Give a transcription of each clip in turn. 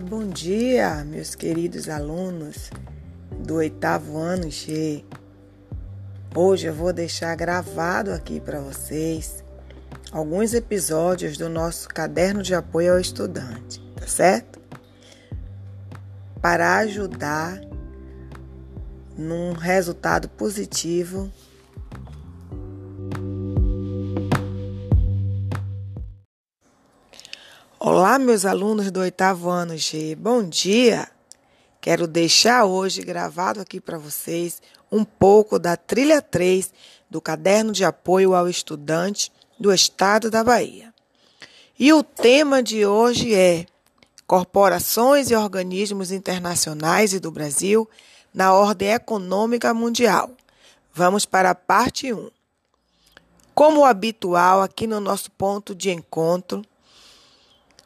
Olá, bom dia, meus queridos alunos do 8º ano G. Hoje eu vou deixar gravado aqui para vocês alguns episódios do nosso Caderno de Apoio ao Estudante, tá certo? Para ajudar num resultado positivo. Olá, meus alunos do 8º ano G, bom dia! Quero deixar hoje gravado aqui para vocês um pouco da trilha 3 do Caderno de Apoio ao Estudante do Estado da Bahia. E o tema de hoje é Corporações e Organismos Internacionais e do Brasil na Ordem Econômica Mundial. Vamos para a parte 1. Como habitual aqui no nosso ponto de encontro,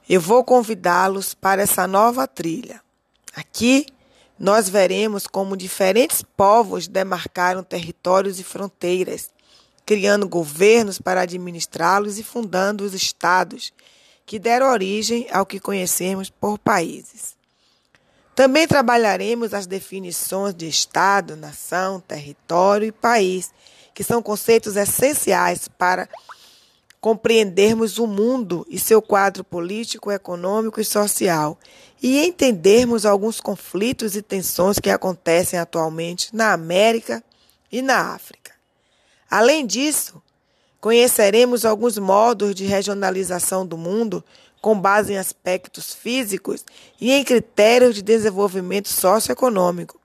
eu vou convidá-los para essa nova trilha. Aqui, nós veremos como diferentes povos demarcaram territórios e fronteiras, criando governos para administrá-los e fundando os estados, que deram origem ao que conhecemos por países. Também trabalharemos as definições de estado, nação, território e país, que são conceitos essenciais para compreendermos o mundo e seu quadro político, econômico e social e entendermos alguns conflitos e tensões que acontecem atualmente na América e na África. Além disso, conheceremos alguns modos de regionalização do mundo com base em aspectos físicos e em critérios de desenvolvimento socioeconômico.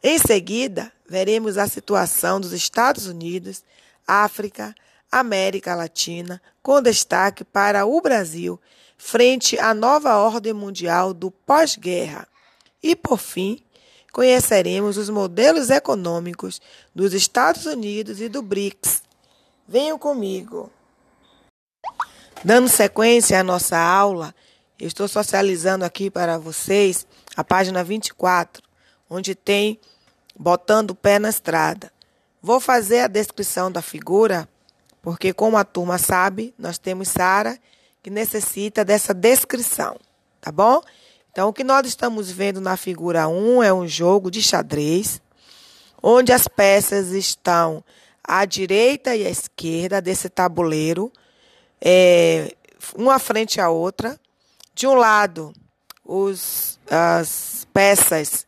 Em seguida, veremos a situação dos Estados Unidos, África, América Latina, com destaque para o Brasil, frente à nova ordem mundial do pós-guerra. E, por fim, conheceremos os modelos econômicos dos Estados Unidos e do BRICS. Venham comigo! Dando sequência à nossa aula, eu estou socializando aqui para vocês a página 24, onde tem Botando o Pé na Estrada. Vou fazer a descrição da figura, porque, como a turma sabe, nós temos Sara, que necessita dessa descrição, tá bom? Então, o que nós estamos vendo na figura 1 é um jogo de xadrez, onde as peças estão à direita e à esquerda desse tabuleiro, uma frente à outra. De um lado, as peças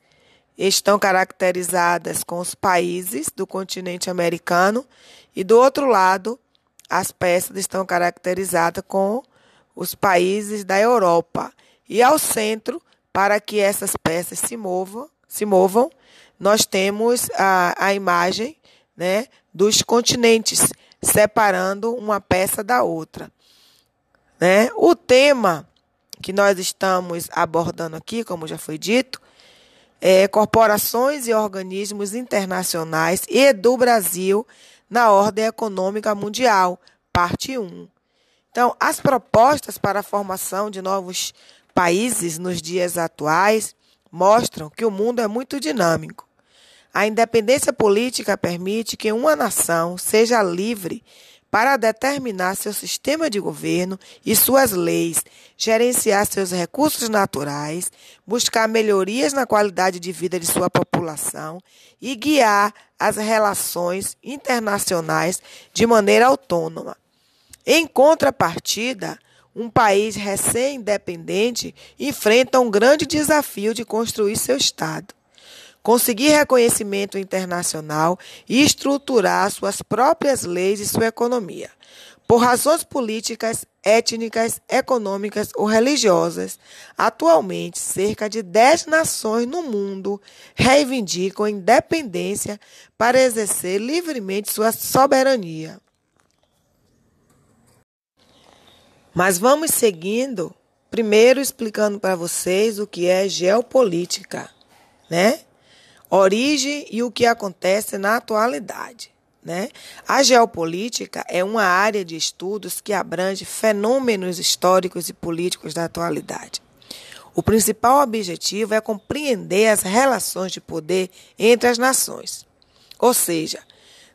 estão caracterizadas com os países do continente americano e, do outro lado, as peças estão caracterizadas com os países da Europa. E ao centro, para que essas peças se movam, nós temos a imagem, né, dos continentes, separando uma peça da outra, né? O tema que nós estamos abordando aqui, como já foi dito, é Corporações e Organismos Internacionais e do Brasil na Ordem Econômica Mundial, parte 1. Então, as propostas para a formação de novos países nos dias atuais mostram que o mundo é muito dinâmico. A independência política permite que uma nação seja livre para determinar seu sistema de governo e suas leis, gerenciar seus recursos naturais, buscar melhorias na qualidade de vida de sua população e guiar as relações internacionais de maneira autônoma. Em contrapartida, um país recém-independente enfrenta um grande desafio de construir seu Estado, conseguir reconhecimento internacional e estruturar suas próprias leis e sua economia. Por razões políticas, étnicas, econômicas ou religiosas, atualmente cerca de 10 nações no mundo reivindicam independência para exercer livremente sua soberania. Mas vamos seguindo, primeiro explicando para vocês o que é geopolítica, né? Origem e o que acontece na atualidade, né? A geopolítica é uma área de estudos que abrange fenômenos históricos e políticos da atualidade. O principal objetivo é compreender as relações de poder entre as nações, ou seja,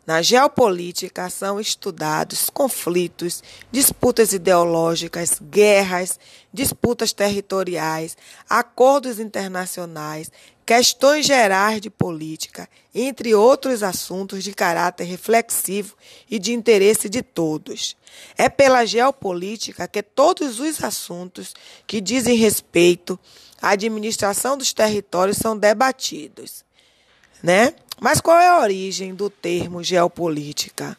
Na geopolítica são estudados conflitos, disputas ideológicas, guerras, disputas territoriais, acordos internacionais, questões gerais de política, entre outros assuntos de caráter reflexivo e de interesse de todos. É pela geopolítica que todos os assuntos que dizem respeito à administração dos territórios são debatidos, né? Mas qual é a origem do termo geopolítica?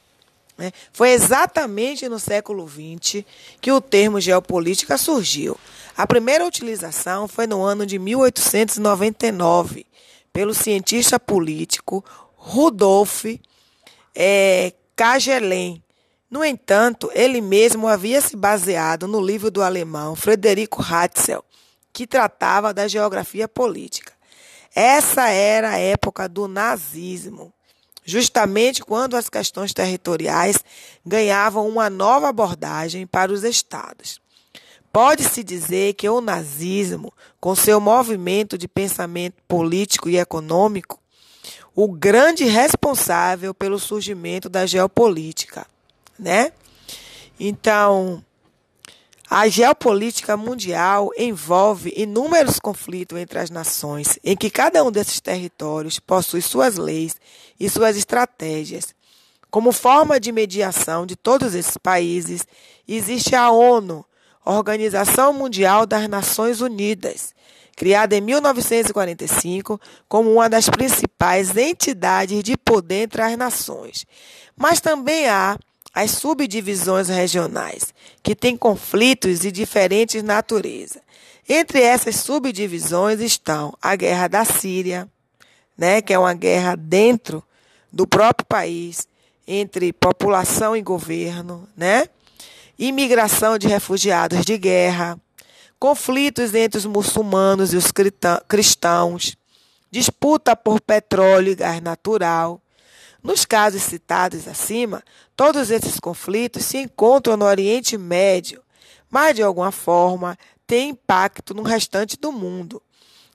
Foi exatamente no século XX que o termo geopolítica surgiu. A primeira utilização foi no ano de 1899, pelo cientista político Rudolf Kagelen. No entanto, ele mesmo havia se baseado no livro do alemão Frederico Ratzel, que tratava da geografia política. Essa era a época do nazismo, justamente quando as questões territoriais ganhavam uma nova abordagem para os estados. Pode-se dizer que o nazismo, com seu movimento de pensamento político e econômico, o grande responsável pelo surgimento da geopolítica, né? Então, a geopolítica mundial envolve inúmeros conflitos entre as nações, em que cada um desses territórios possui suas leis e suas estratégias. Como forma de mediação de todos esses países, existe a ONU, Organização Mundial das Nações Unidas, criada em 1945 como uma das principais entidades de poder entre as nações. Mas também há as subdivisões regionais, que têm conflitos de diferentes naturezas. Entre essas subdivisões estão a guerra da Síria, né, que é uma guerra dentro do próprio país, entre população e governo, né? Imigração de refugiados de guerra, conflitos entre os muçulmanos e os cristãos, disputa por petróleo e gás natural. Nos casos citados acima, todos esses conflitos se encontram no Oriente Médio, mas de alguma forma têm impacto no restante do mundo.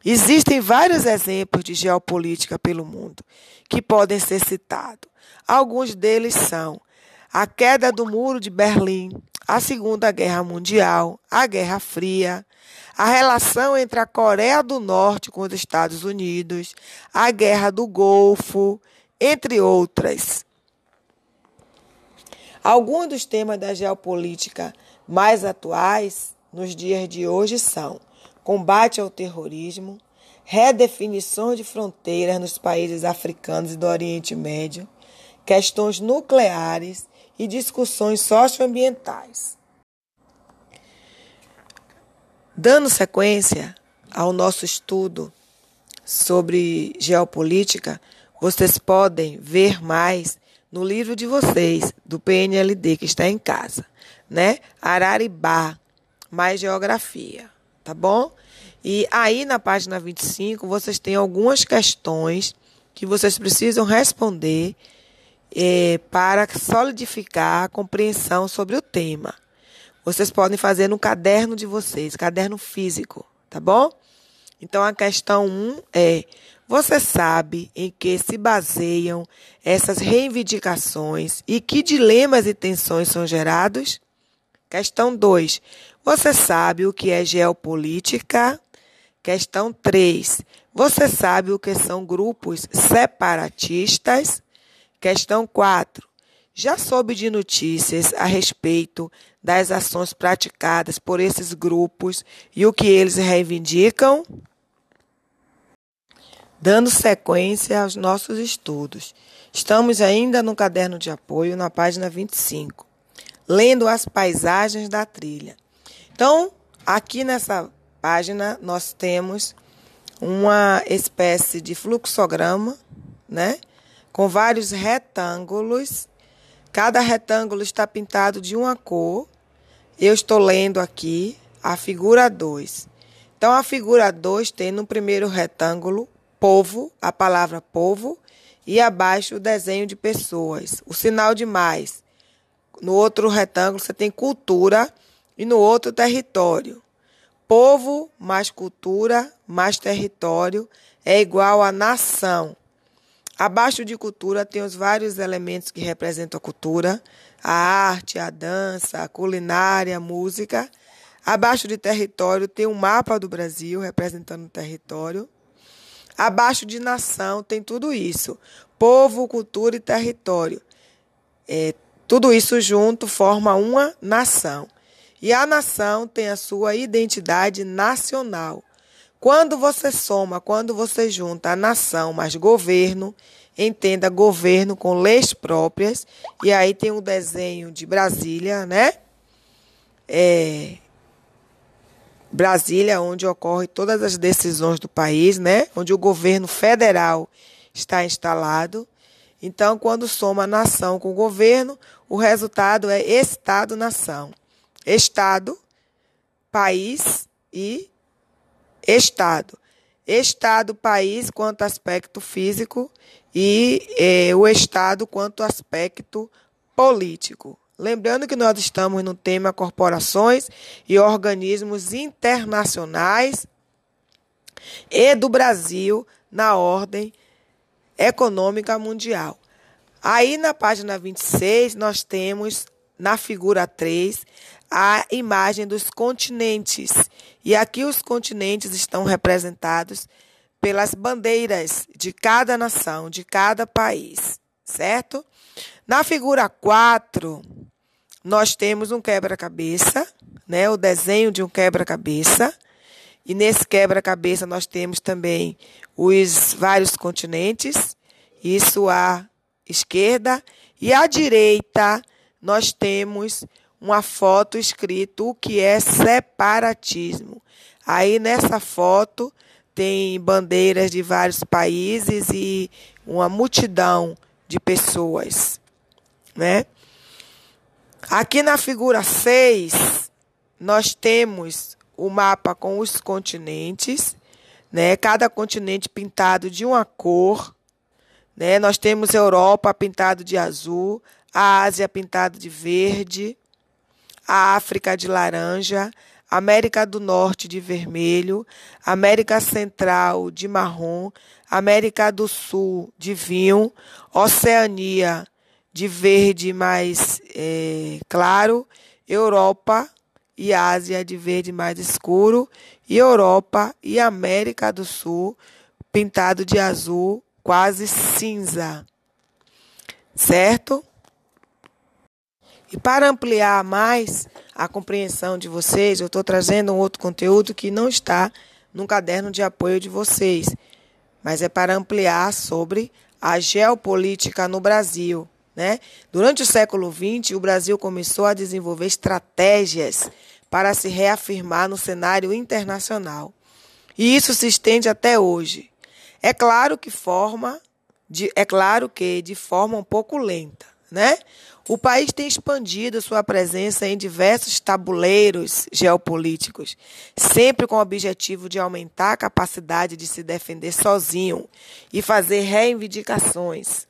Existem vários exemplos de geopolítica pelo mundo que podem ser citados. Alguns deles são a queda do Muro de Berlim, a Segunda Guerra Mundial, a Guerra Fria, a relação entre a Coreia do Norte com os Estados Unidos, a Guerra do Golfo, entre outras. Alguns dos temas da geopolítica mais atuais nos dias de hoje são combate ao terrorismo, redefinição de fronteiras nos países africanos e do Oriente Médio, questões nucleares e discussões socioambientais. Dando sequência ao nosso estudo sobre geopolítica, vocês podem ver mais no livro de vocês, do PNLD, que está em casa, né? Araribá, mais geografia, tá bom? E aí na página 25 vocês têm algumas questões que vocês precisam responder para solidificar a compreensão sobre o tema. Vocês podem fazer no caderno de vocês, caderno físico, tá bom? Então a questão 1 é: você sabe em que se baseiam essas reivindicações e que dilemas e tensões são gerados? Questão 2. Você sabe o que é geopolítica? Questão 3. Você sabe o que são grupos separatistas? Questão 4. Já soube de notícias a respeito das ações praticadas por esses grupos e o que eles reivindicam? Dando sequência aos nossos estudos, estamos ainda no caderno de apoio, na página 25, lendo as paisagens da trilha. Então, aqui nessa página, nós temos uma espécie de fluxograma, né, com vários retângulos. Cada retângulo está pintado de uma cor. Eu estou lendo aqui a figura 2. Então, a figura 2 tem no primeiro retângulo povo, a palavra povo, e abaixo o desenho de pessoas, o sinal de mais. No outro retângulo você tem cultura e no outro território. Povo mais cultura mais território é igual a nação. Abaixo de cultura tem os vários elementos que representam a cultura, a arte, a dança, a culinária, a música. Abaixo de território tem um mapa do Brasil representando o território. Abaixo de nação tem tudo isso, povo, cultura e território. Tudo isso junto forma uma nação. E a nação tem a sua identidade nacional. Quando você soma, quando você junta a nação mais governo, entenda governo com leis próprias, e aí tem um desenho de Brasília, né? Brasília, onde ocorrem todas as decisões do país, né? Onde o governo federal está instalado. Então, quando soma nação com governo, o resultado é Estado-nação. Estado, país e Estado. Estado, país, quanto aspecto físico e o Estado quanto aspecto político. Lembrando que nós estamos no tema corporações e organismos internacionais e do Brasil na ordem econômica mundial. Aí na página 26 nós temos na figura 3 a imagem dos continentes. E aqui os continentes estão representados pelas bandeiras de cada nação, de cada país, certo? Na figura 4, nós temos um quebra-cabeça, né? O desenho de um quebra-cabeça. E nesse quebra-cabeça nós temos também os vários continentes, isso à esquerda. E à direita nós temos uma foto escrito o que é separatismo. Aí nessa foto tem bandeiras de vários países e uma multidão de pessoas, né? Aqui na figura 6, nós temos o mapa com os continentes, né? Cada continente pintado de uma cor, né? Nós temos a Europa pintado de azul, a Ásia pintado de verde, a África de laranja, a América do Norte de vermelho, a América Central de marrom, a América do Sul de vinho, Oceania de verde mais claro, Europa e Ásia de verde mais escuro, e Europa e América do Sul pintado de azul quase cinza, certo? E para ampliar mais a compreensão de vocês, eu estou trazendo um outro conteúdo que não está no caderno de apoio de vocês, mas é para ampliar sobre a geopolítica no Brasil, né? Durante o século XX, o Brasil começou a desenvolver estratégias para se reafirmar no cenário internacional. E isso se estende até hoje. É claro que de forma um pouco lenta, né? O país tem expandido sua presença em diversos tabuleiros geopolíticos, sempre com o objetivo de aumentar a capacidade de se defender sozinho e fazer reivindicações.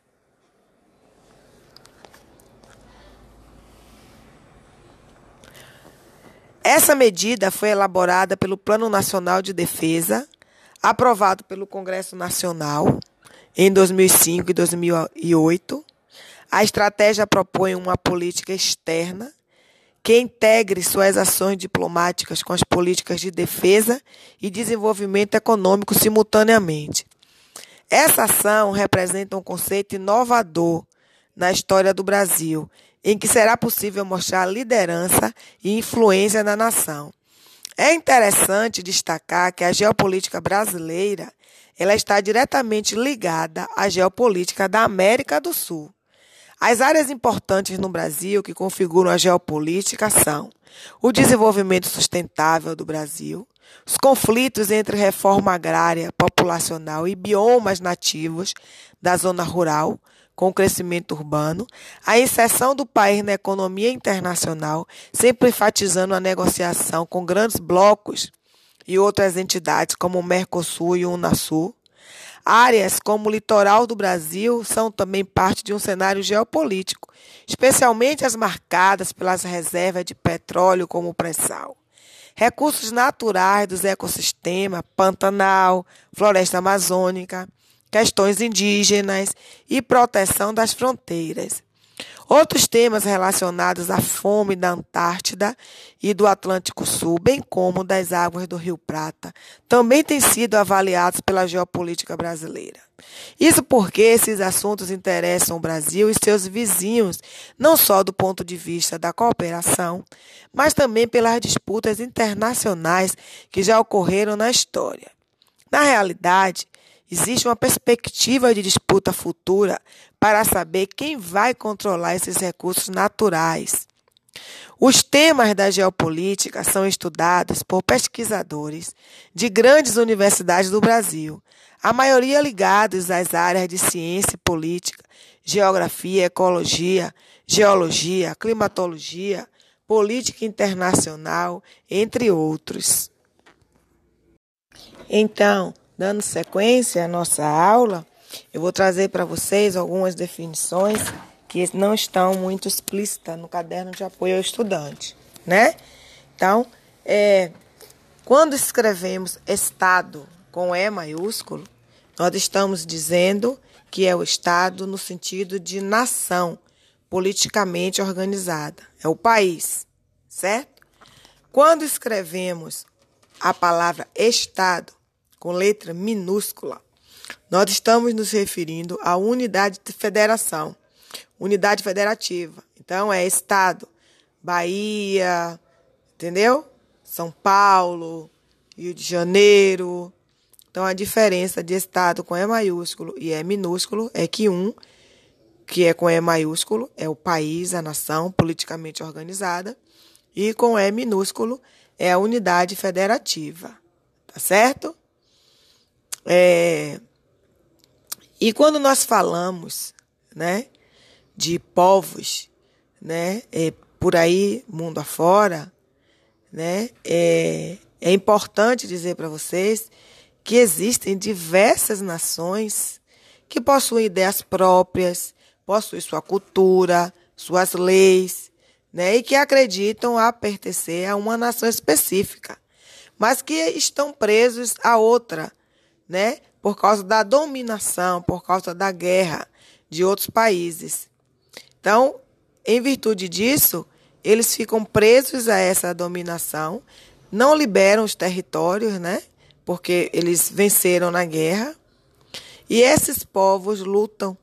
Essa medida foi elaborada pelo Plano Nacional de Defesa, aprovado pelo Congresso Nacional em 2005 e 2008. A estratégia propõe uma política externa que integre suas ações diplomáticas com as políticas de defesa e desenvolvimento econômico simultaneamente. Essa ação representa um conceito inovador na história do Brasil, em que será possível mostrar liderança e influência na nação. É interessante destacar que a geopolítica brasileira, ela está diretamente ligada à geopolítica da América do Sul. As áreas importantes no Brasil que configuram a geopolítica são o desenvolvimento sustentável do Brasil, os conflitos entre reforma agrária, populacional e biomas nativos da zona rural com o crescimento urbano, a inserção do país na economia internacional, sempre enfatizando a negociação com grandes blocos e outras entidades como o Mercosul e o Unasul. Áreas como o litoral do Brasil são também parte de um cenário geopolítico, especialmente as marcadas pelas reservas de petróleo como o pré-sal. Recursos naturais dos ecossistemas, Pantanal, Floresta Amazônica, questões indígenas e proteção das fronteiras. Outros temas relacionados à fome da Antártida e do Atlântico Sul, bem como das águas do Rio Prata, também têm sido avaliados pela geopolítica brasileira. Isso porque esses assuntos interessam o Brasil e seus vizinhos, não só do ponto de vista da cooperação, mas também pelas disputas internacionais que já ocorreram na história. Na realidade, existe uma perspectiva de disputa futura para saber quem vai controlar esses recursos naturais. Os temas da geopolítica são estudados por pesquisadores de grandes universidades do Brasil, a maioria ligados às áreas de ciência e política, geografia, ecologia, geologia, climatologia, política internacional, entre outros. Então, dando sequência à nossa aula, eu vou trazer para vocês algumas definições que não estão muito explícitas no Caderno de Apoio ao Estudante, né? Então, quando escrevemos Estado com E maiúsculo, nós estamos dizendo que é o Estado no sentido de nação politicamente organizada, é o país, certo? Quando escrevemos a palavra Estado com letra minúscula, nós estamos nos referindo à unidade de federação, unidade federativa. Então, é Estado, Bahia, entendeu? São Paulo, Rio de Janeiro. Então, a diferença de Estado com E maiúsculo e E minúsculo é que um, que é com E maiúsculo, é o país, a nação politicamente organizada, e com E minúsculo é a unidade federativa, tá certo? E quando nós falamos, né, de povos, né, por aí, mundo afora, né, é importante dizer para vocês que existem diversas nações que possuem ideias próprias, possuem sua cultura, suas leis, né, e que acreditam a pertencer a uma nação específica, mas que estão presos a outra, né, por causa da dominação, por causa da guerra de outros países. Então, em virtude disso, eles ficam presos a essa dominação, não liberam os territórios, né, porque eles venceram na guerra, e esses povos lutam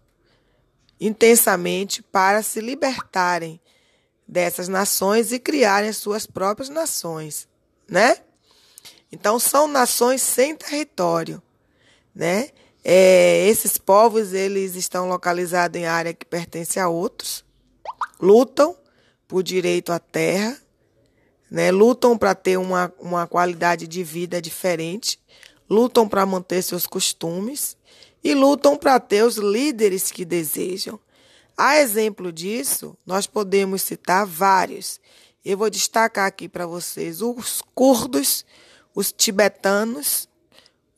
intensamente para se libertarem dessas nações e criarem suas próprias nações, né? Então, são nações sem território, né? Esses povos, eles estão localizados em área que pertence a outros, lutam por direito à terra, né? Lutam para ter uma qualidade de vida diferente, lutam para manter seus costumes e lutam para ter os líderes que desejam. A exemplo disso, nós podemos citar vários. Eu vou destacar aqui para vocês os curdos, os tibetanos,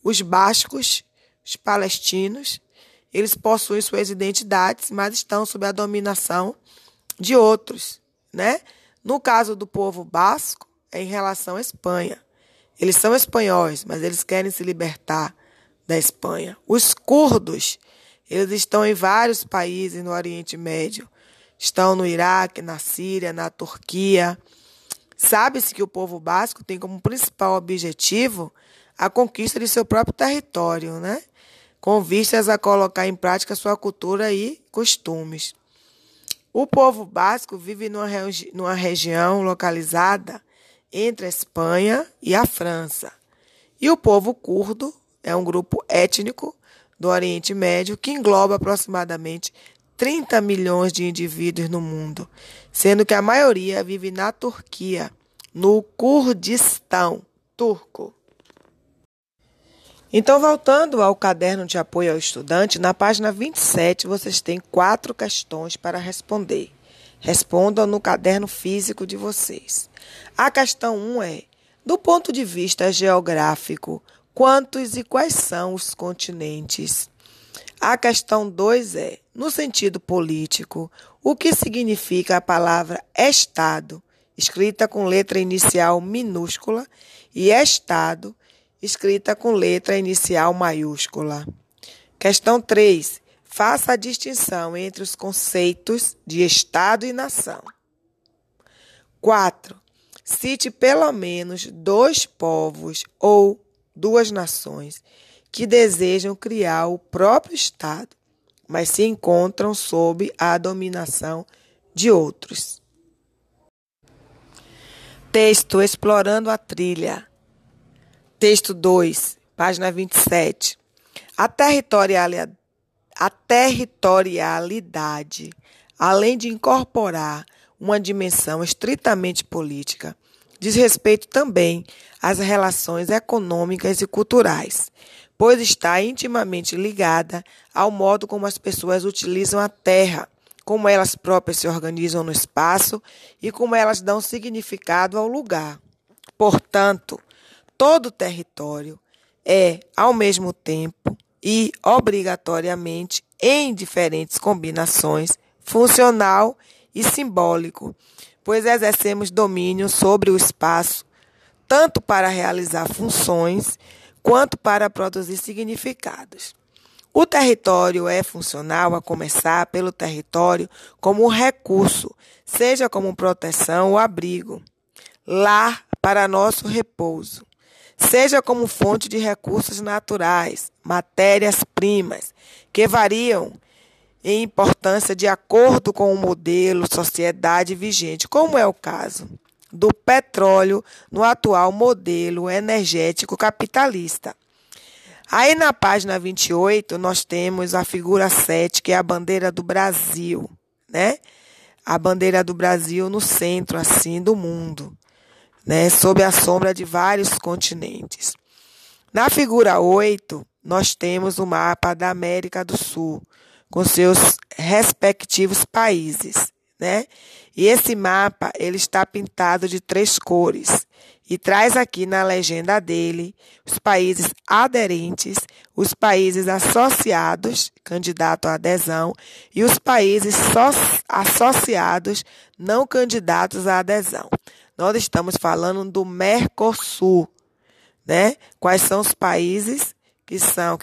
os bascos, os palestinos. Eles possuem suas identidades, mas estão sob a dominação de outros, né? No caso do povo basco, é em relação à Espanha. Eles são espanhóis, mas eles querem se libertar da Espanha. Os curdos, eles estão em vários países no Oriente Médio. Estão no Iraque, na Síria, na Turquia. Sabe-se que o povo basco tem como principal objetivo a conquista de seu próprio território, né? Com vistas a colocar em prática sua cultura e costumes. O povo basco vive numa região localizada entre a Espanha e a França. E o povo curdo é um grupo étnico do Oriente Médio que engloba aproximadamente 30 milhões de indivíduos no mundo, sendo que a maioria vive na Turquia, no Kurdistão turco. Então, voltando ao Caderno de Apoio ao Estudante, na página 27 vocês têm 4 questões para responder. Respondam no caderno físico de vocês. A questão 1 é: do ponto de vista geográfico, quantos e quais são os continentes? A questão 2 é: no sentido político, o que significa a palavra Estado, escrita com letra inicial minúscula, e Estado, escrita com letra inicial maiúscula? Questão 3. Faça a distinção entre os conceitos de Estado e nação. 4. Cite pelo menos 2 povos ou 2 nações que desejam criar o próprio Estado, mas se encontram sob a dominação de outros. Texto Explorando a Trilha. Texto 2, página 27. A territorialidade, além de incorporar uma dimensão estritamente política, diz respeito também às relações econômicas e culturais, pois está intimamente ligada ao modo como as pessoas utilizam a terra, como elas próprias se organizam no espaço e como elas dão significado ao lugar. Portanto, todo território é, ao mesmo tempo e obrigatoriamente, em diferentes combinações, funcional e simbólico, pois exercemos domínio sobre o espaço, tanto para realizar funções quanto para produzir significados. O território é funcional a começar pelo território como recurso, seja como proteção ou abrigo, lar para nosso repouso, seja como fonte de recursos naturais, matérias-primas, que variam em importância de acordo com o modelo sociedade vigente, como é o caso do petróleo no atual modelo energético capitalista. Aí na página 28 nós temos a figura 7, que é a bandeira do Brasil, né? A bandeira do Brasil no centro, assim, do mundo, né? Sob a sombra de vários continentes. Na figura 8 nós temos o mapa da América do Sul, com seus respectivos países, né? E esse mapa, ele está pintado de 3 cores e traz aqui na legenda dele os países aderentes, os países associados, candidato à adesão, e os países associados, não candidatos à adesão. Nós estamos falando do Mercosul, né? Quais são os países que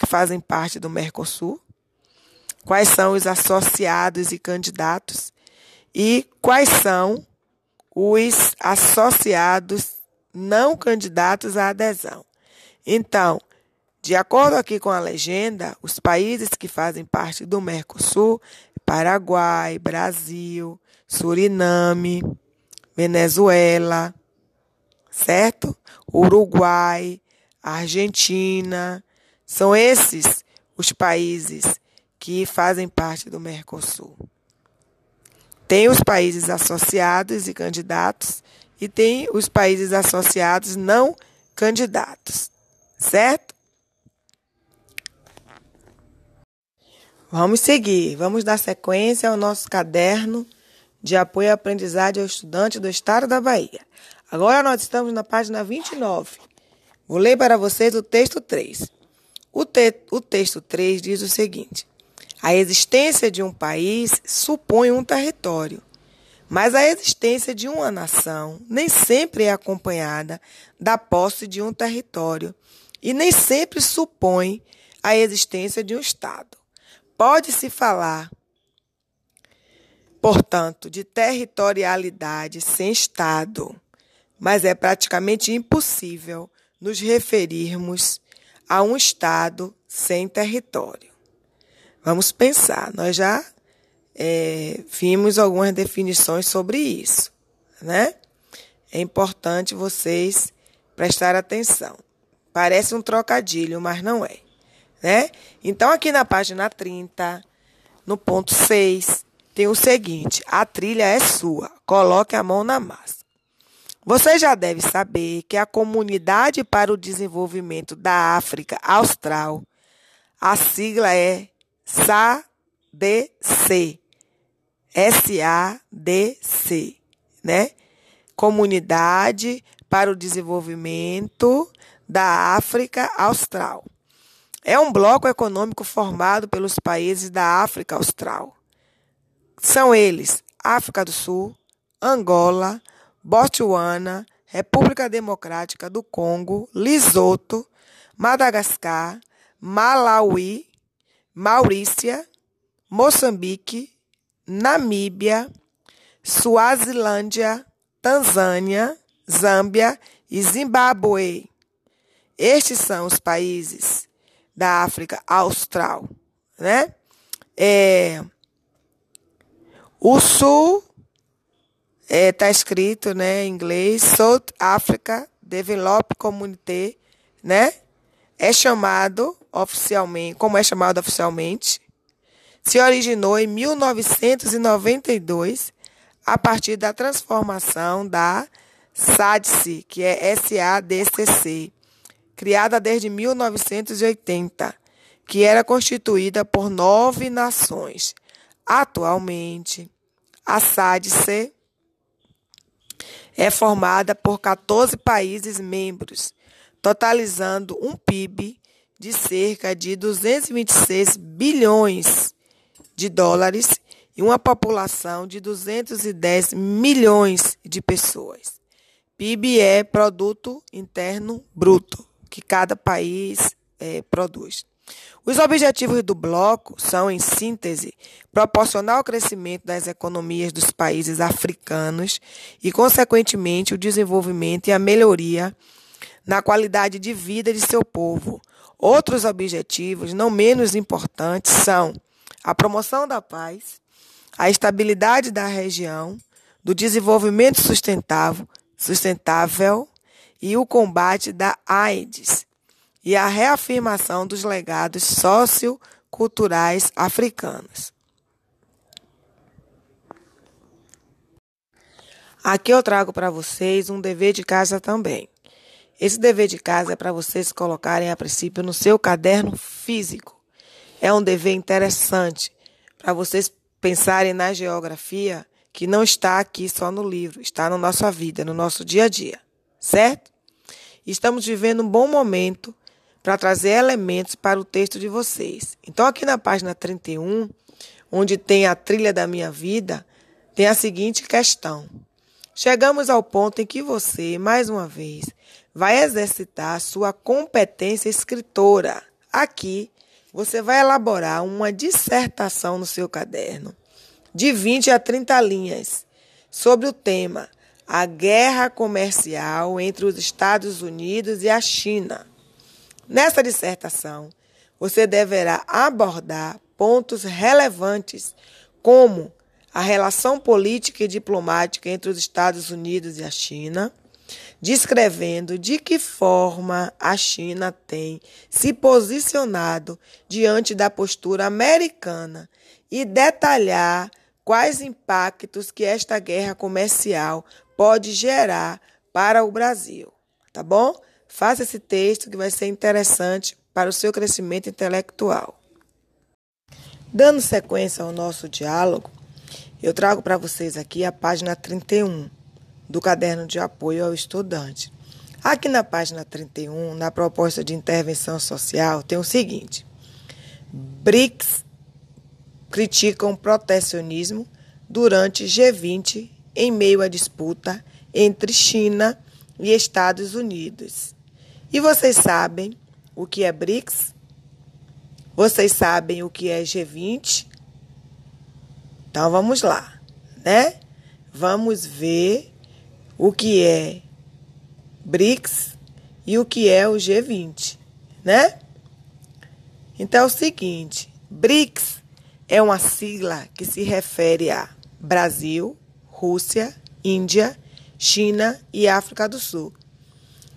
fazem parte do Mercosul? Quais são os associados e candidatos e quais são os associados não candidatos à adesão. Então, de acordo aqui com a legenda, os países que fazem parte do Mercosul, Paraguai, Brasil, Suriname, Venezuela, certo? Uruguai, Argentina, são esses os países que fazem parte do Mercosul. Tem os países associados e candidatos e tem os países associados não candidatos, certo? Vamos seguir, vamos dar sequência ao nosso caderno de apoio à aprendizagem ao estudante do Estado da Bahia. Agora nós estamos na página 29. Vou ler para vocês o texto 3. O texto 3 diz o seguinte: a existência de um país supõe um território, mas a existência de uma nação nem sempre é acompanhada da posse de um território e nem sempre supõe a existência de um Estado. Pode-se falar, portanto, de territorialidade sem Estado, mas é praticamente impossível nos referirmos a um Estado sem território. Vamos pensar, nós já vimos algumas definições sobre isso, né? É importante vocês prestarem atenção. Parece um trocadilho, mas não é, né? Então, aqui na página 30, no ponto 6, tem o seguinte: a trilha é sua, coloque a mão na massa. Você já deve saber que a Comunidade para o Desenvolvimento da África Austral, a sigla é SADC, S-A-D-C, né? Comunidade para o Desenvolvimento da África Austral. É um bloco econômico formado pelos países da África Austral. São eles: África do Sul, Angola, Botsuana, República Democrática do Congo, Lesoto, Madagascar, Malawi, Maurícia, Moçambique, Namíbia, Suazilândia, Tanzânia, Zâmbia e Zimbábue. Estes são os países da África Austral, né? O Sul está escrito, né, em inglês, South Africa Development Community, né? É chamado oficialmente, se originou em 1992 a partir da transformação da SADC, que é SADCC, criada desde 1980, que era constituída por 9 nações. Atualmente, a SADC é formada por 14 países membros, totalizando um PIB de cerca de 226 bilhões de dólares e uma população de 210 milhões de pessoas. PIB é Produto Interno Bruto, que cada país produz. Os objetivos do bloco são, em síntese, proporcionar o crescimento das economias dos países africanos e, consequentemente, o desenvolvimento e a melhoria na qualidade de vida de seu povo. Outros objetivos, não menos importantes, são a promoção da paz, a estabilidade da região, do desenvolvimento sustentável e o combate da AIDS e a reafirmação dos legados socioculturais africanos. Aqui eu trago para vocês um dever de casa também. Esse dever de casa é para vocês colocarem, a princípio, no seu caderno físico. É um dever interessante para vocês pensarem na geografia, que não está aqui só no livro, está na nossa vida, no nosso dia a dia, certo? Estamos vivendo um bom momento para trazer elementos para o texto de vocês. Então, aqui na página 31, onde tem a trilha da minha vida, tem a seguinte questão. Chegamos ao ponto em que você, mais uma vez, vai exercitar a sua competência escritora. Aqui, você vai elaborar uma dissertação no seu caderno de 20 a 30 linhas sobre o tema A Guerra Comercial entre os Estados Unidos e a China. Nessa dissertação, você deverá abordar pontos relevantes como a relação política e diplomática entre os Estados Unidos e a China, descrevendo de que forma a China tem se posicionado diante da postura americana e detalhar quais impactos que esta guerra comercial pode gerar para o Brasil, tá bom? Faça esse texto que vai ser interessante para o seu crescimento intelectual. Dando sequência ao nosso diálogo, eu trago para vocês aqui a página 31. Do Caderno de Apoio ao Estudante. Aqui na página 31, na proposta de intervenção social, tem o seguinte. BRICS criticam protecionismo durante G20 em meio à disputa entre China e Estados Unidos. E vocês sabem o que é BRICS? Vocês sabem o que é G20? Então vamos lá, né? Vamos ver o que é BRICS e o que é o G20, né? Então é o seguinte, BRICS é uma sigla que se refere a Brasil, Rússia, Índia, China e África do Sul,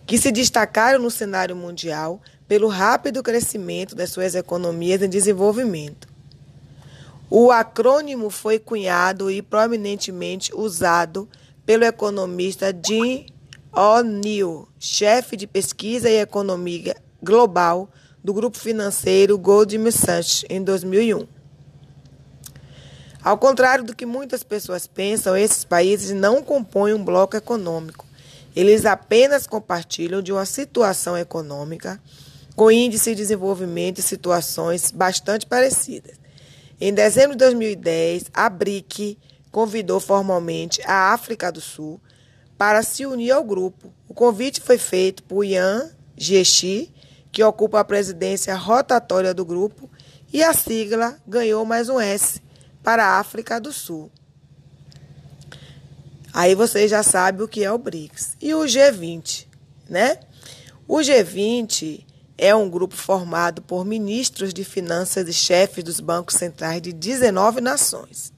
que se destacaram no cenário mundial pelo rápido crescimento das suas economias em desenvolvimento. O acrônimo foi cunhado e proeminentemente usado pelo economista Jim O'Neill, chefe de pesquisa e economia global do grupo financeiro Goldman Sachs, em 2001. Ao contrário do que muitas pessoas pensam, esses países não compõem um bloco econômico. Eles apenas compartilham de uma situação econômica com índice de desenvolvimento e situações bastante parecidas. Em dezembro de 2010, a BRIC convidou formalmente a África do Sul para se unir ao grupo. O convite foi feito por Ian Gixi, que ocupa a presidência rotatória do grupo, e a sigla ganhou mais um S para a África do Sul. Aí você já sabe o que é o BRICS. E o G20, né? O G20 é um grupo formado por ministros de finanças e chefes dos bancos centrais de 19 nações.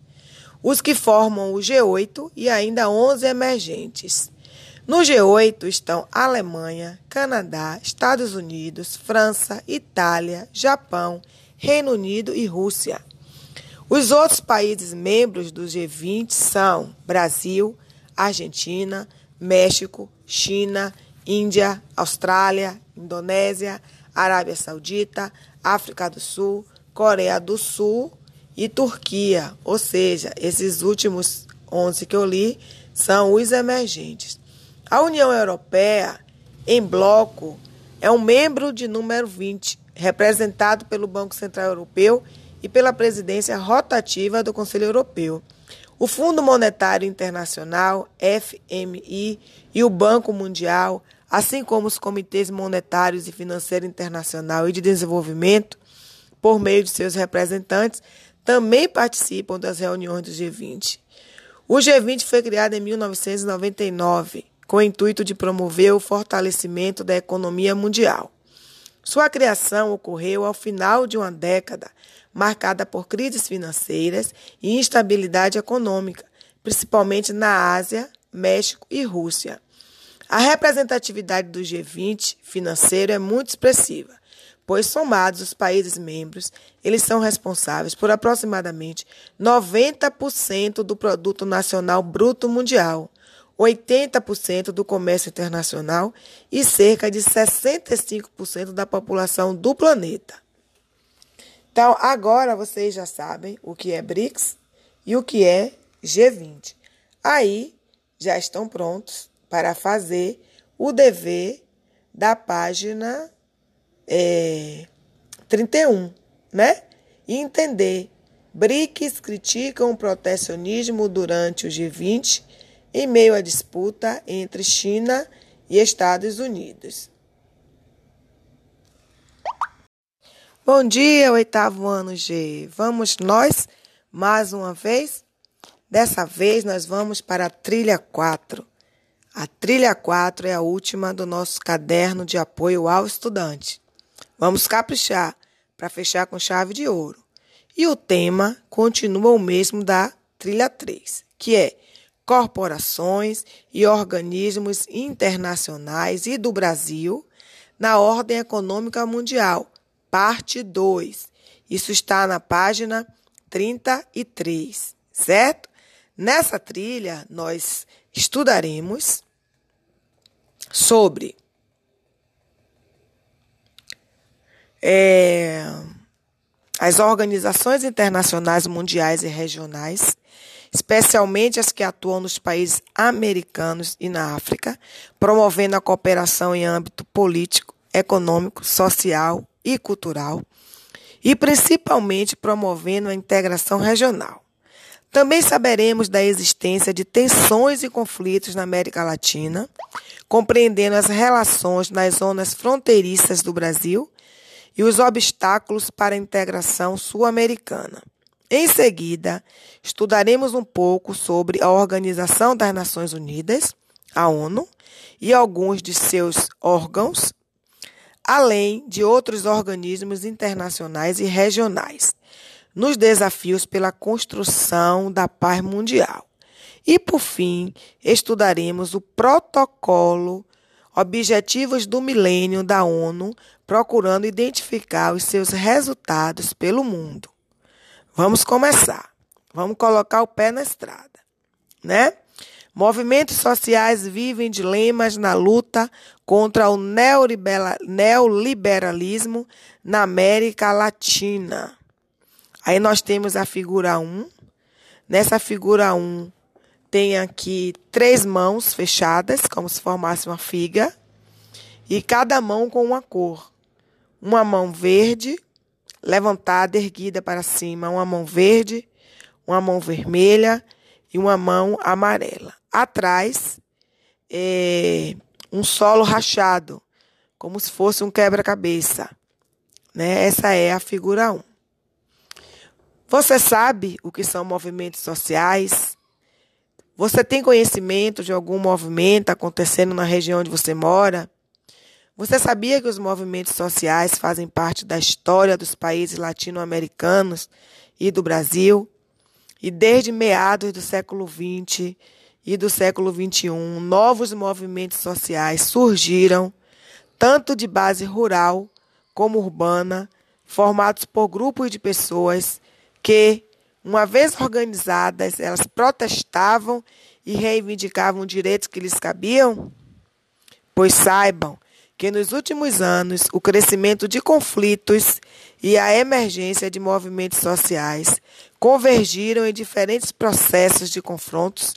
Os que formam o G8 e ainda 11 emergentes. No G8 estão Alemanha, Canadá, Estados Unidos, França, Itália, Japão, Reino Unido e Rússia. Os outros países membros do G20 são Brasil, Argentina, México, China, Índia, Austrália, Indonésia, Arábia Saudita, África do Sul, Coreia do Sul e Turquia. Ou seja, esses últimos 11 que eu li são os emergentes. A União Europeia, em bloco, é um membro de número 20, representado pelo Banco Central Europeu e pela presidência rotativa do Conselho Europeu. O Fundo Monetário Internacional, FMI, e o Banco Mundial, assim como os Comitês Monetários e Financeiro Internacional e de Desenvolvimento, por meio de seus representantes, também participam das reuniões do G20. O G20 foi criado em 1999, com o intuito de promover o fortalecimento da economia mundial. Sua criação ocorreu ao final de uma década, marcada por crises financeiras e instabilidade econômica, principalmente na Ásia, México e Rússia. A representatividade do G20 financeiro é muito expressiva, pois, somados os países membros, eles são responsáveis por aproximadamente 90% do produto nacional bruto mundial, 80% do comércio internacional e cerca de 65% da população do planeta. Então, agora vocês já sabem o que é BRICS e o que é G20. Aí, já estão prontos para fazer o dever da página 31, né? E entender. BRICS criticam o protecionismo durante o G20 em meio à disputa entre China e Estados Unidos. Bom dia, 8º ano G. Vamos nós, mais uma vez? Dessa vez, nós vamos para a trilha 4. A trilha 4 é a última do nosso caderno de apoio ao estudante. Vamos caprichar para fechar com chave de ouro. E o tema continua o mesmo da trilha 3, que é corporações e organismos internacionais e do Brasil na ordem econômica mundial. Parte 2, isso está na página 33, certo? Nessa trilha, nós estudaremos sobre as organizações internacionais mundiais e regionais, especialmente as que atuam nos países americanos e na África, promovendo a cooperação em âmbito político, econômico, social e cultural, e principalmente promovendo a integração regional. Também saberemos da existência de tensões e conflitos na América Latina, compreendendo as relações nas zonas fronteiriças do Brasil e os obstáculos para a integração sul-americana. Em seguida, estudaremos um pouco sobre a Organização das Nações Unidas, a ONU, e alguns de seus órgãos, além de outros organismos internacionais e regionais, nos desafios pela construção da paz mundial. E, por fim, estudaremos o protocolo Objetivos do Milênio da ONU, procurando identificar os seus resultados pelo mundo. Vamos começar. Vamos colocar o pé na estrada, né? Movimentos sociais vivem dilemas na luta contra o neoliberalismo na América Latina. Aí nós temos a figura 1. Nessa figura 1 tem aqui 3 mãos fechadas, como se formasse uma figa, e cada mão com uma cor. Uma mão verde, levantada, erguida para cima, uma mão verde, uma mão vermelha e uma mão amarela. Atrás, um solo rachado, como se fosse um quebra-cabeça, né? Essa é a figura 1. Você sabe o que são movimentos sociais? Você tem conhecimento de algum movimento acontecendo na região onde você mora? Você sabia que os movimentos sociais fazem parte da história dos países latino-americanos e do Brasil? E desde meados do século XX e do século XXI, novos movimentos sociais surgiram, tanto de base rural como urbana, formados por grupos de pessoas que, uma vez organizadas, elas protestavam e reivindicavam direitos que lhes cabiam? Pois saibam que nos últimos anos o crescimento de conflitos e a emergência de movimentos sociais convergiram em diferentes processos de confrontos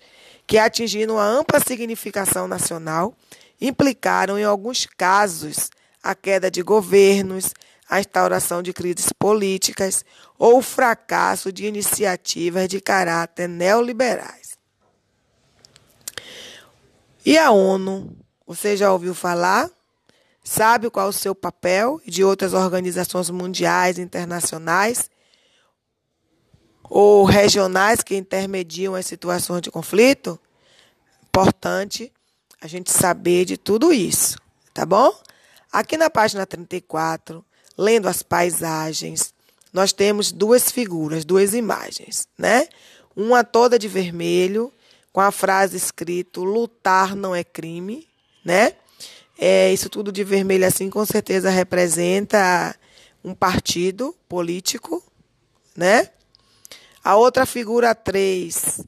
que, atingindo a ampla significação nacional, implicaram, em alguns casos, a queda de governos, a instauração de crises políticas ou o fracasso de iniciativas de caráter neoliberais. E a ONU, você já ouviu falar? Sabe qual é o seu papel e de outras organizações mundiais, internacionais ou regionais que intermediam as situações de conflito? Importante a gente saber de tudo isso, tá bom? Aqui na página 34, lendo as paisagens, nós temos duas figuras, duas imagens, né? Uma toda de vermelho, com a frase escrita, lutar não é crime, né? Isso tudo de vermelho, assim, com certeza representa um partido político, né? A outra figura 3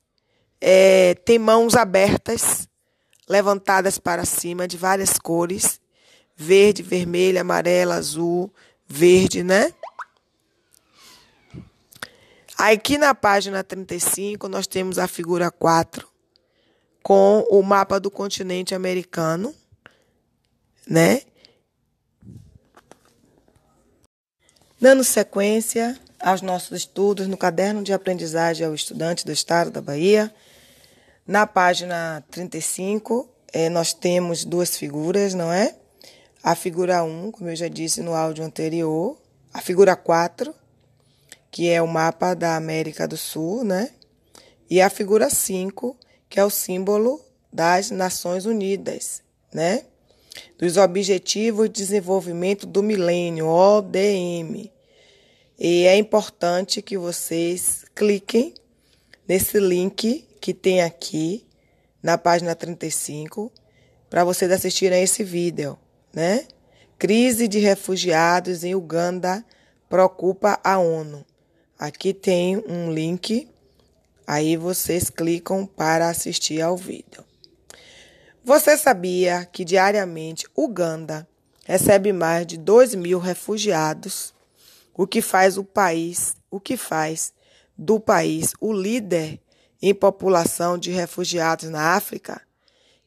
tem mãos abertas, levantadas para cima, de várias cores, verde, vermelho, amarelo, azul, verde, né? Aqui na página 35, nós temos a figura 4, com o mapa do continente americano, né? Dando sequência aos nossos estudos no Caderno de Aprendizagem ao Estudante do Estado da Bahia, na página 35, nós temos duas figuras, não é? A figura 1, como eu já disse no áudio anterior, a figura 4, que é o mapa da América do Sul, né? E a figura 5, que é o símbolo das Nações Unidas, né? Dos Objetivos de Desenvolvimento do Milênio, ODM. E é importante que vocês cliquem nesse link que tem aqui, na página 35, para vocês assistirem a esse vídeo, né? Crise de refugiados em Uganda preocupa a ONU. Aqui tem um link, aí vocês clicam para assistir ao vídeo. Você sabia que diariamente Uganda recebe mais de 2.000 refugiados, o que faz do país o líder em população de refugiados na África,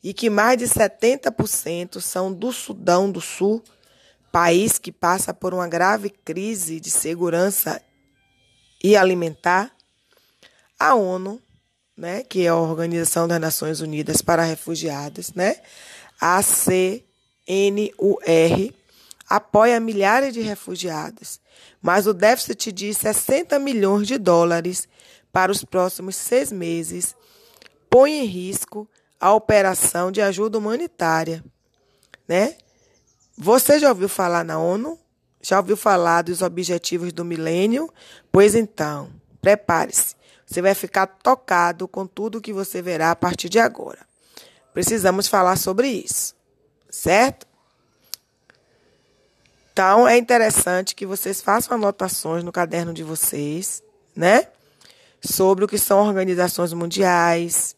e que mais de 70% são do Sudão do Sul, país que passa por uma grave crise de segurança e alimentar? A ONU, né, que é a Organização das Nações Unidas para Refugiados, né, a ACNUR, apoia milhares de refugiados, mas o déficit de 60 milhões de dólares para os próximos 6 meses põe em risco a operação de ajuda humanitária, né? Você já ouviu falar na ONU? Já ouviu falar dos Objetivos do Milênio? Pois então, prepare-se. Você vai ficar tocado com tudo que você verá a partir de agora. Precisamos falar sobre isso, certo? Então, é interessante que vocês façam anotações no caderno de vocês, né? Sobre o que são organizações mundiais,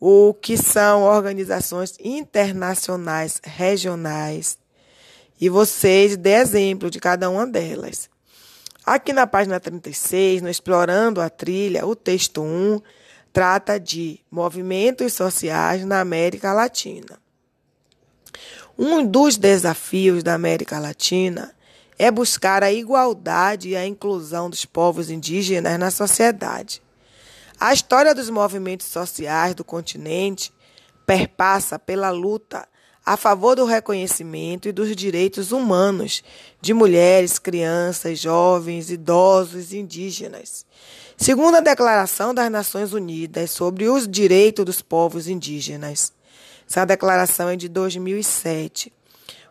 o que são organizações internacionais, regionais, e vocês dê exemplo de cada uma delas. Aqui na página 36, no Explorando a Trilha, o texto 1 trata de movimentos sociais na América Latina. Um dos desafios da América Latina é buscar a igualdade e a inclusão dos povos indígenas na sociedade. A história dos movimentos sociais do continente perpassa pela luta a favor do reconhecimento e dos direitos humanos de mulheres, crianças, jovens, idosos e indígenas. Segundo a Declaração das Nações Unidas sobre os Direitos dos Povos Indígenas, essa declaração é de 2007.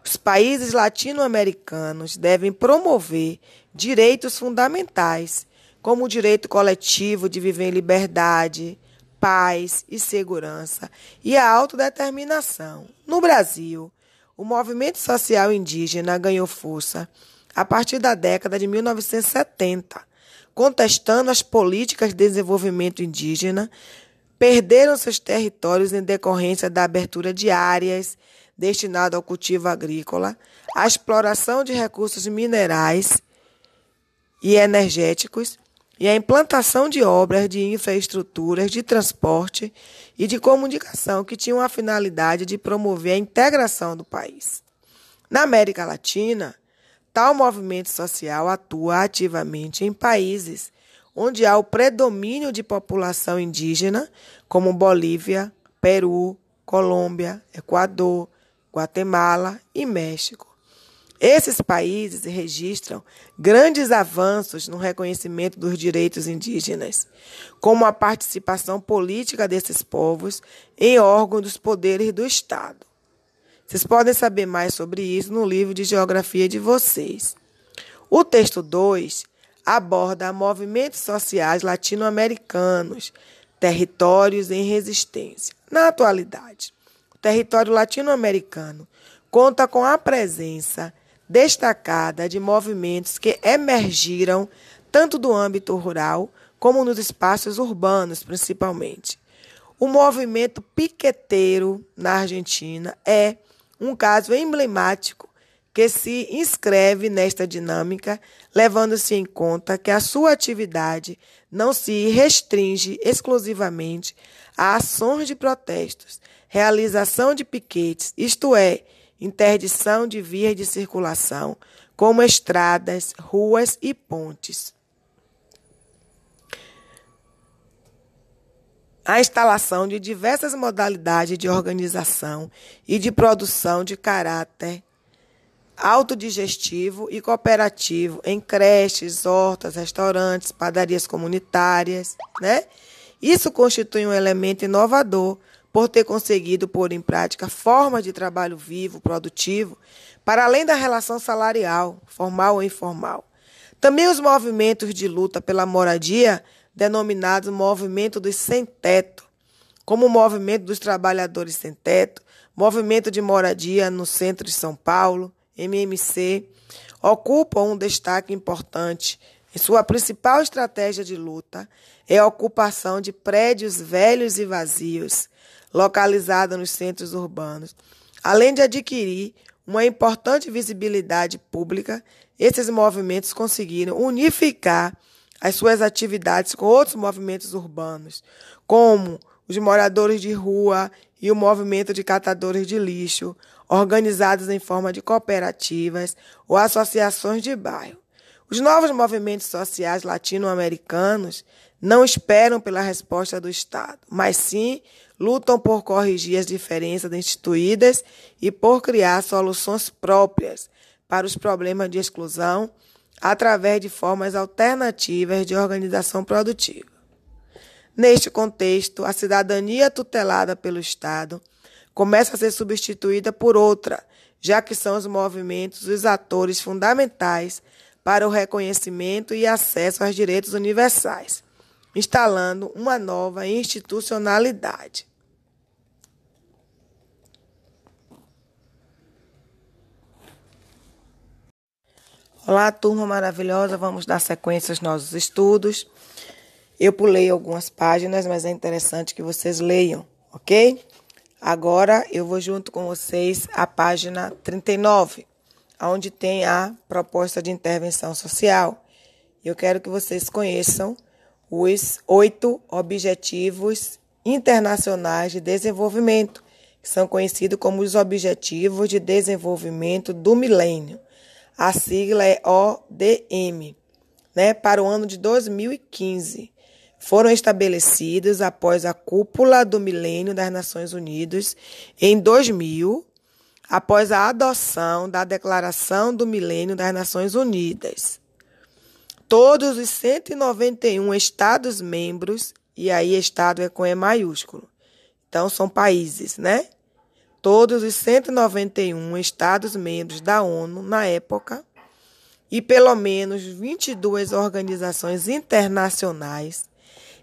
Os países latino-americanos devem promover direitos fundamentais, como o direito coletivo de viver em liberdade, paz e segurança e a autodeterminação. No Brasil, o movimento social indígena ganhou força a partir da década de 1970, contestando as políticas de desenvolvimento indígena, perderam seus territórios em decorrência da abertura de áreas destinadas ao cultivo agrícola, à exploração de recursos minerais e energéticos, e a implantação de obras de infraestruturas, de transporte e de comunicação que tinham a finalidade de promover a integração do país. Na América Latina, tal movimento social atua ativamente em países onde há o predomínio de população indígena, como Bolívia, Peru, Colômbia, Equador, Guatemala e México. Esses países registram grandes avanços no reconhecimento dos direitos indígenas, como a participação política desses povos em órgãos dos poderes do Estado. Vocês podem saber mais sobre isso no livro de geografia de vocês. O texto 2 aborda movimentos sociais latino-americanos, territórios em resistência. Na atualidade, o território latino-americano conta com a presença destacada de movimentos que emergiram tanto do âmbito rural como nos espaços urbanos, principalmente. O movimento piqueteiro na Argentina é um caso emblemático que se inscreve nesta dinâmica, levando-se em conta que a sua atividade não se restringe exclusivamente a ações de protestos, realização de piquetes, isto é, interdição de vias de circulação, como estradas, ruas e pontes. A instalação de diversas modalidades de organização e de produção de caráter autodigestivo e cooperativo em creches, hortas, restaurantes, padarias comunitárias, né? Isso constitui um elemento inovador, por ter conseguido pôr em prática formas de trabalho vivo, produtivo, para além da relação salarial, formal ou informal. Também os movimentos de luta pela moradia, denominados movimento dos sem-teto, como o movimento dos trabalhadores sem-teto, movimento de moradia no centro de São Paulo, MMC, ocupam um destaque importante. E sua principal estratégia de luta é a ocupação de prédios velhos e vazios, localizada nos centros urbanos. Além de adquirir uma importante visibilidade pública, esses movimentos conseguiram unificar as suas atividades com outros movimentos urbanos, como os moradores de rua e o movimento de catadores de lixo, organizados em forma de cooperativas ou associações de bairro. Os novos movimentos sociais latino-americanos não esperam pela resposta do Estado, mas sim lutam por corrigir as diferenças instituídas e por criar soluções próprias para os problemas de exclusão através de formas alternativas de organização produtiva. Neste contexto, a cidadania tutelada pelo Estado começa a ser substituída por outra, já que são os movimentos os atores fundamentais para o reconhecimento e acesso aos direitos universais, instalando uma nova institucionalidade. Olá, turma maravilhosa, vamos dar sequência aos nossos estudos. Eu pulei algumas páginas, mas é interessante que vocês leiam, ok? Agora eu vou junto com vocês à página 39, onde tem a proposta de intervenção social. Eu quero que vocês conheçam os 8 Objetivos Internacionais de Desenvolvimento, que são conhecidos como os Objetivos de Desenvolvimento do Milênio. A sigla é ODM, né, para o ano de 2015. Foram estabelecidos após a Cúpula do Milênio das Nações Unidas em 2000 após a adoção da Declaração do Milênio das Nações Unidas. Todos os 191 Estados-membros, e aí Estado é com E maiúsculo, então são países, né? Todos os 191 Estados-membros da ONU na época e pelo menos 22 organizações internacionais,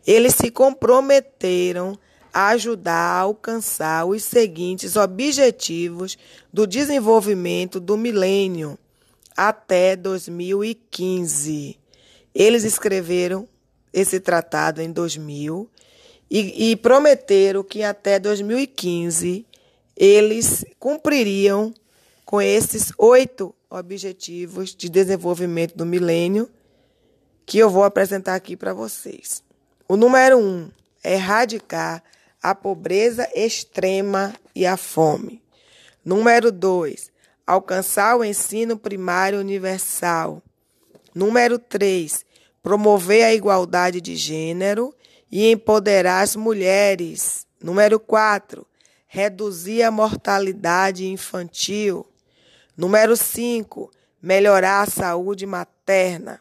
eles se comprometeram a ajudar a alcançar os seguintes objetivos do desenvolvimento do milênio até 2015. Eles escreveram esse tratado em 2000 e prometeram que até 2015 eles cumpririam com esses 8 objetivos de desenvolvimento do milênio que eu vou apresentar aqui para vocês. O número 1 é erradicar a pobreza extrema e a fome. Número 2, alcançar o ensino primário universal. Número 3, promover a igualdade de gênero e empoderar as mulheres. Número 4, reduzir a mortalidade infantil. Número 5, melhorar a saúde materna.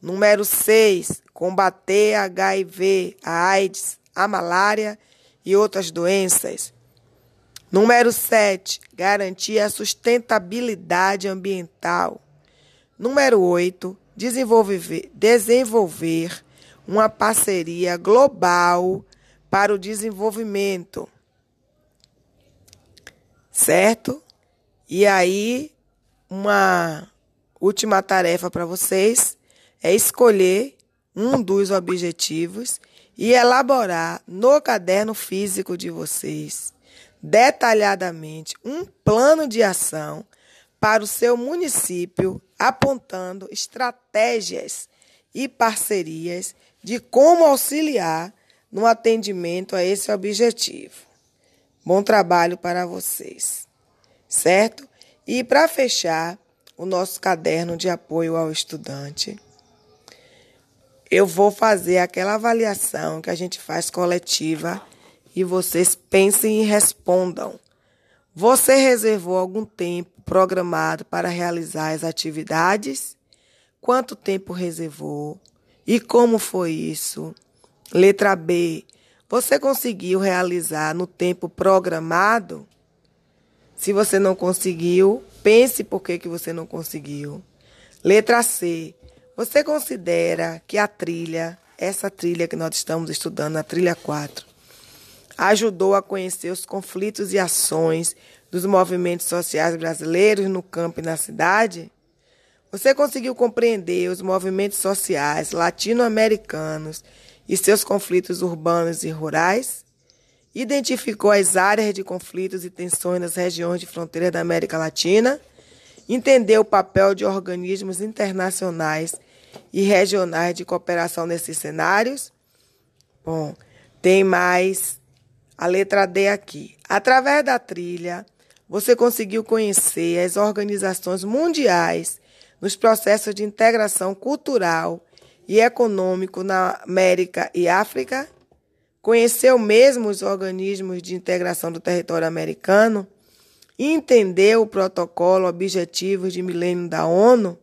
Número 6, combater a HIV, a AIDS, a malária e outras doenças. Número 7, garantir a sustentabilidade ambiental. Número 8, desenvolver uma parceria global para o desenvolvimento. Certo? E aí, uma última tarefa para vocês é escolher um dos objetivos e elaborar no caderno físico de vocês, detalhadamente, um plano de ação para o seu município, apontando estratégias e parcerias de como auxiliar no atendimento a esse objetivo. Bom trabalho para vocês, certo? E para fechar o nosso caderno de apoio ao estudante, eu vou fazer aquela avaliação que a gente faz coletiva e vocês pensem e respondam. Você reservou algum tempo programado para realizar as atividades? Quanto tempo reservou? E como foi isso? Letra B, você conseguiu realizar no tempo programado? Se você não conseguiu, pense por que você não conseguiu. Letra C, você considera que a trilha, essa trilha que nós estamos estudando, a trilha 4, ajudou a conhecer os conflitos e ações dos movimentos sociais brasileiros no campo e na cidade? Você conseguiu compreender os movimentos sociais latino-americanos e seus conflitos urbanos e rurais? Identificou as áreas de conflitos e tensões nas regiões de fronteira da América Latina? Entendeu o papel de organismos internacionais e regionais de cooperação nesses cenários? Bom, tem mais a letra D aqui. Através da trilha, você conseguiu conhecer as organizações mundiais nos processos de integração cultural e econômico na América e África? Conheceu mesmo os organismos de integração do território americano? Entendeu o protocolo Objetivos de Milênio da ONU?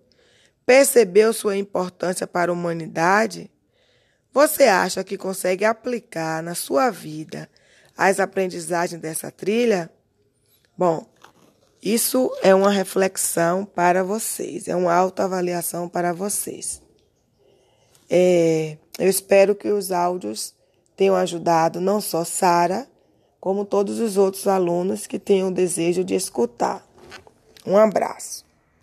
Percebeu sua importância para a humanidade? Você acha que consegue aplicar na sua vida as aprendizagens dessa trilha? Bom, isso é uma reflexão para vocês, é uma autoavaliação para vocês. Eu espero que os áudios tenham ajudado não só Sara, como todos os outros alunos que tenham o desejo de escutar. Um abraço.